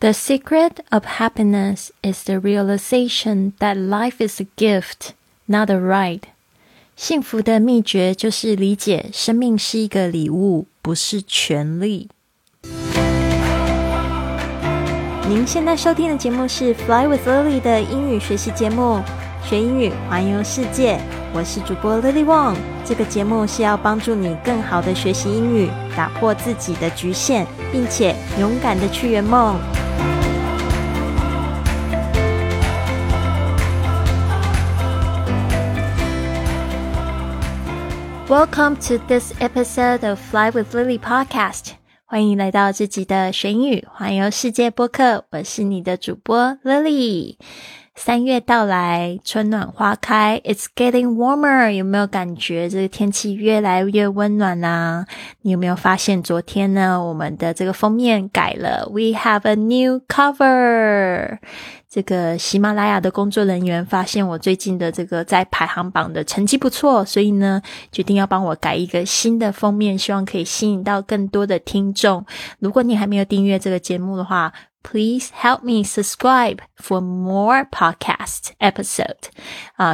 The secret of happiness is the realization that life is a gift, not a right. 幸福的秘诀就是理解生命是一个礼物，不是权利。您现在收听的节目是 Fly with Lily 的英语学习节目，学英语环游世界。我是主播 Lily Wong， 这个节目是要帮助你更好的学习英语，打破自己的局限，并且勇敢的去圆梦。Welcome to this episode of Fly with Lily podcast. 欢迎来到这集的学英语环游世界播客，我是你的主播 Lily。三月到来，春暖花开 It's getting warmer， 有没有感觉这个天气越来越温暖啦？你有没有发现昨天呢，我们的这个封面改了 We have a new cover。 这个喜马拉雅的工作人员发现我最近的这个在排行榜的成绩不错，所以呢决定要帮我改一个新的封面，希望可以吸引到更多的听众。如果你还没有订阅这个节目的话，Please help me subscribe for more podcast episode.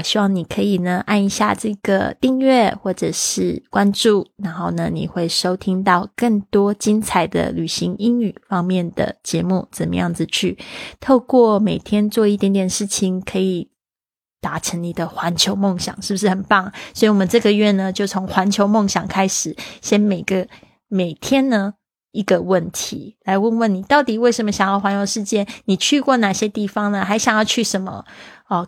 希望你可以呢按一下这个订阅或者是关注，然后呢你会收听到更多精彩的旅行英语方面的节目。怎么样子去透过每天做一点点事情可以达成你的环球梦想，是不是很棒？所以我们这个月呢就从环球梦想开始，先每天呢一个问题来问问你，到底为什么想要环游世界？你去过哪些地方呢？还想要去什么？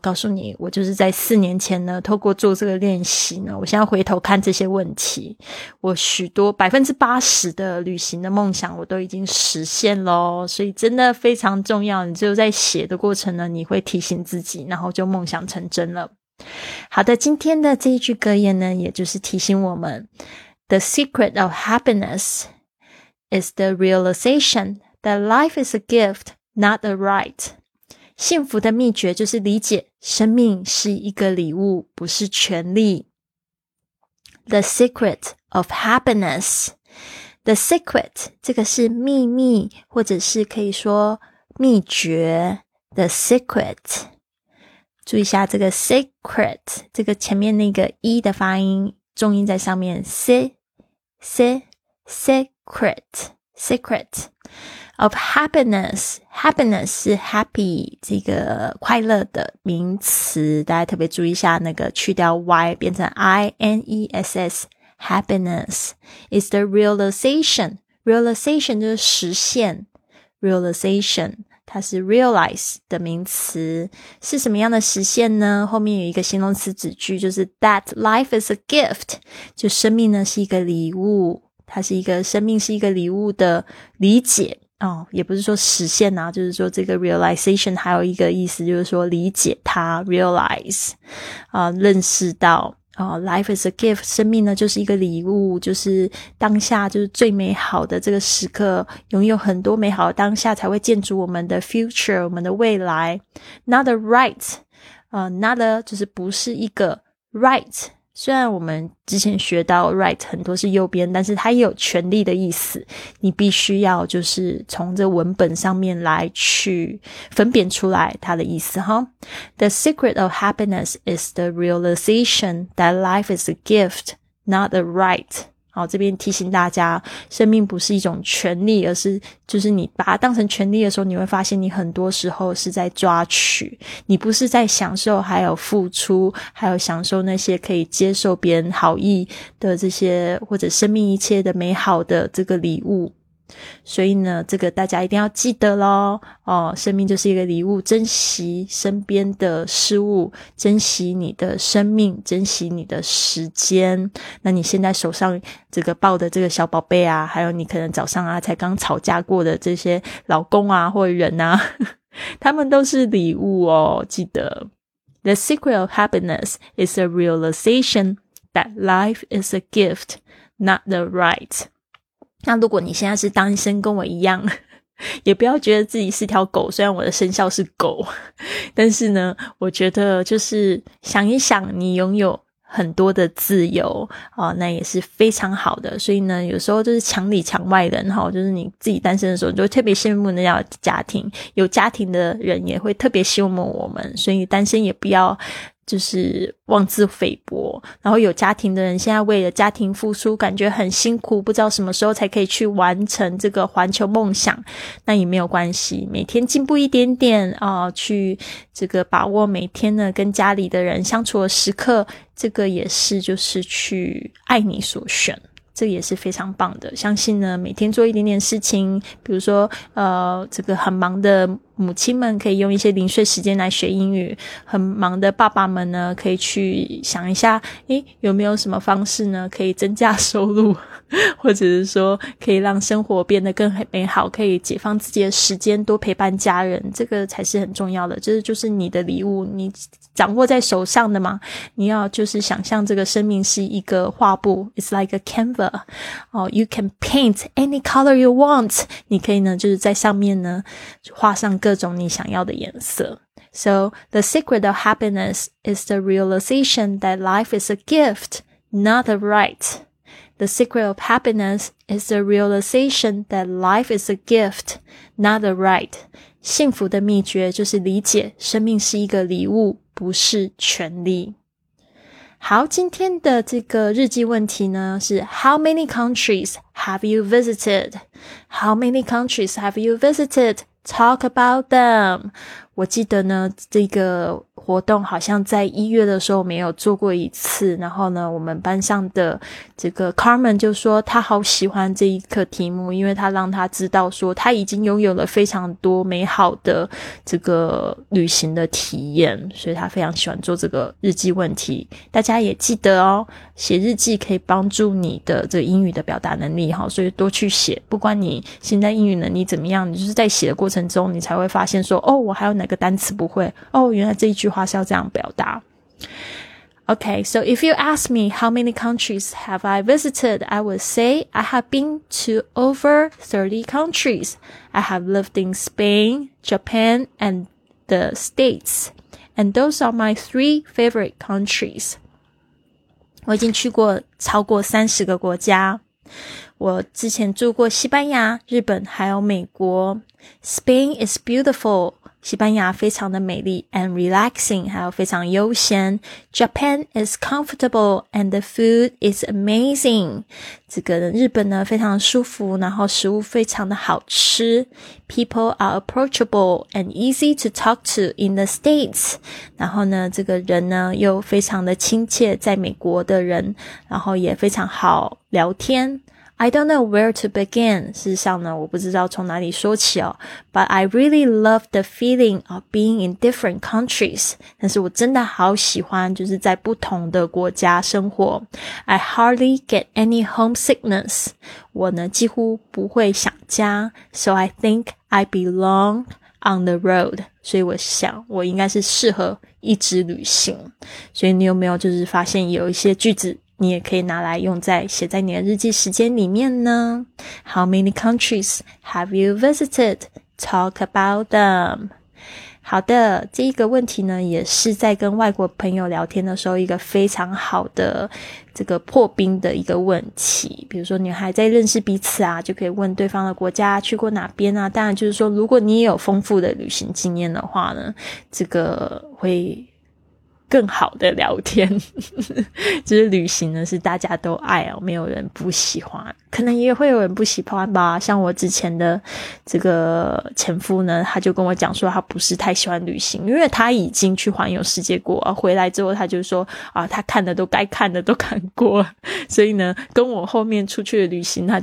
告诉你，我就是在4年前呢，透过做这个练习呢，我现在回头看这些问题，我许多 80% 的旅行的梦想我都已经实现咯，所以真的非常重要。你只有在写的过程呢，你会提醒自己，然后就梦想成真了。好的，今天的这一句格言呢，也就是提醒我们 The secret of happiness is the realization that life is a gift, not a right. 幸福的秘诀就是理解生命是一个礼物，不是权利。The secret of happiness. The secret, 这个是秘密，或者是可以说秘诀。The secret. 注意一下这个 secret, 这个前面那个 e 的发音，重音在上面 secret of happiness. Happiness 是 happy 这个快乐的名词，大家特别注意一下，那个去掉 y 变成 I-N-E-S-S. Happiness is the realization. Realization 就是实现。Realization 它是 realize 的名词，是什么样的实现呢？后面有一个形容词子句，就是 that life is a gift. 就生命呢是一个礼物。它是一个生命是一个礼物的理解也不是说实现啊，就是说这个 realization 还有一个意思就是说理解它 realize 认识到life is a gift， 生命呢就是一个礼物，就是当下就是最美好的这个时刻，拥有很多美好的当下才会建筑我们的 future， 我们的未来。Not a right， not a 就是不是一个 right。虽然我们之前学到 right 很多是右边，但是它也有权利的意思，你必须要就是从这文本上面来去分辨出来它的意思哈。The secret of happiness is the realization that life is a gift, not a right. 好，这边提醒大家，生命不是一种权利，而是就是你把它当成权利的时候，你会发现你很多时候是在抓取，你不是在享受还有付出，还有享受那些可以接受别人好意的这些，或者生命一切的美好的这个礼物。所以呢这个大家一定要记得咯生命就是一个礼物，珍惜身边的事物，珍惜你的生命，珍惜你的时间。那你现在手上这个抱的这个小宝贝啊，还有你可能早上啊才刚吵架过的这些老公啊或人啊他们都是礼物记得 The secret of happiness is a realization that life is a gift, not the right。那如果你现在是单身跟我一样，也不要觉得自己是条狗，虽然我的生肖是狗，但是呢我觉得就是想一想，你拥有很多的自由啊，那也是非常好的。所以呢，有时候就是墙里墙外人哈，就是你自己单身的时候，你就会特别羡慕那样家庭，有家庭的人也会特别羡慕我们。所以单身也不要就是妄自菲薄。然后有家庭的人现在为了家庭付出，感觉很辛苦，不知道什么时候才可以去完成这个环球梦想，那也没有关系，每天进步一点点啊、去这个把握每天呢跟家里的人相处的时刻，这个也是就是去爱你所选，这也是非常棒的。相信呢每天做一点点事情，比如说这个很忙的母亲们可以用一些零碎时间来学英语，很忙的爸爸们呢可以去想一下有没有什么方式呢可以增加收入，或者是说可以让生活变得更美好，可以解放自己的时间，多陪伴家人，这个才是很重要的。这就是你的礼物，你掌握在手上的嘛，你要就是想象这个生命是一个画布， It's like a canvas、you can paint any color you want， 你可以呢就是在上面呢画上各种你想要的颜色。 So the secret of happiness is the realization that life is a gift, not a right. The secret of happiness is the realization that life is a gift, not a right. 幸福的秘诀就是理解生命是一个礼物，不是权利。好，今天的这个日记问题呢是 How many countries have you visited? How many countries have you visited? Talk about them. 我记得呢这个活动好像在1月的时候没有做过一次，然后呢我们班上的这个 Carmen 就说她好喜欢这一个题目，因为她让她知道说她已经拥有了非常多美好的这个旅行的体验，所以她非常喜欢做这个日记问题。大家也记得哦，写日记可以帮助你的这个英语的表达能力，所以多去写，不管你现在英语能力怎么样，你就是在写的过程中你才会发现说，哦，我还有哪个单词不会，哦，原来这一句话是要这样表达。 Okay, so if you ask me how many countries have I visited, I would say I have been to over 30 countries. I have lived in Spain, Japan, and the States. And those are my 3 favorite countries. 我已经去过超过30个国家。我之前住过西班牙、日本还有美国。 Spain is beautiful.西班牙非常的美丽 and relaxing， 还有非常悠闲。 Japan is comfortable and the food is amazing。 这个日本呢非常舒服，然后食物非常的好吃。 People are approachable and easy to talk to in the States。 然后呢这个人呢又非常的亲切，在美国的人然后也非常好聊天。I don't know where to begin. 事实上呢，我不知道从哪里说起哦。But I really love the feeling of being in different countries. 但是我真的好喜欢，就是在不同的国家生活。I hardly get any homesickness. 我呢，几乎不会想家。So I think I belong on the road. 所以我想，我应该是适合一直旅行。所以你有没有就是发现有一些句子？你也可以拿来用在写在你的日记时间里面呢。 How many countries have you visited? Talk about them. 好的，这一个问题呢也是在跟外国朋友聊天的时候一个非常好的这个破冰的一个问题。比如说你还在认识彼此啊，就可以问对方的国家去过哪边啊。当然就是说如果你也有丰富的旅行经验的话呢，这个会更好的聊天。就是旅行呢是大家都爱哦，没有人不喜欢，可能也会有人不喜欢吧。像我之前的这个前夫呢，他就跟我讲说他不是太喜欢旅行，因为他已经去环游世界过，回来之后他就说啊，他看的都该看的都看过，所以呢跟我后面出去的旅行他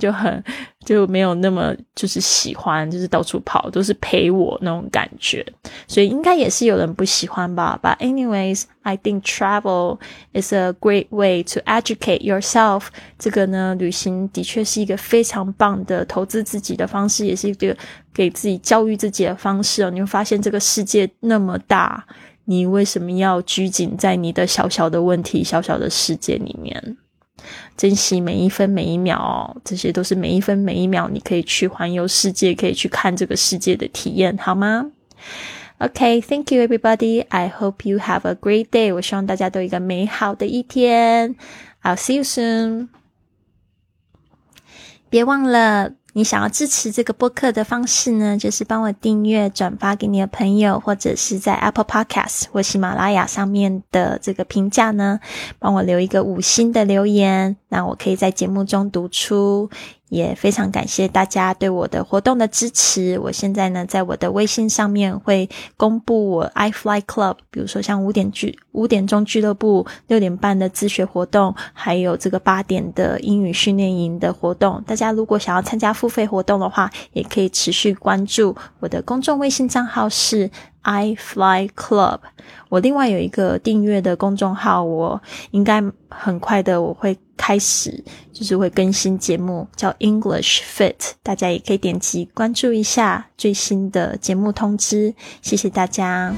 就没有那么就是喜欢，就是到处跑都是陪我那种感觉，所以应该也是有人不喜欢吧。 But anyways, I think travel is a great way to educate yourself. 这个呢旅行的确是一个非常棒的投资自己的方式，也是一个给自己教育自己的方式哦。你会发现这个世界那么大，你为什么要拘谨在你的小小的问题小小的世界里面。珍惜每一分每一秒哦，这些都是每一分每一秒你可以去环游世界，可以去看这个世界的体验，好吗？ Okay, thank you everybody. I hope you have a great day. 我希望大家都有一个美好的一天。I'll see you soon. 别忘了你想要支持这个播客的方式呢，就是帮我订阅、转发给你的朋友，或者是在 Apple Podcast 或喜马拉雅上面的这个评价呢，帮我留一个5星的留言，那我可以在节目中读出。也非常感谢大家对我的活动的支持。我现在呢，在我的微信上面会公布我 iFly Club， 比如说像5点钟俱乐部、6点半的自学活动，还有这个8点的英语训练营的活动。大家如果想要参加付费活动的话，也可以持续关注我的公众微信账号是iFly Club。 我另外有一个订阅的公众号，我应该很快的我会开始，就是会更新节目，叫 English Fit， 大家也可以点击关注一下最新的节目通知。谢谢大家。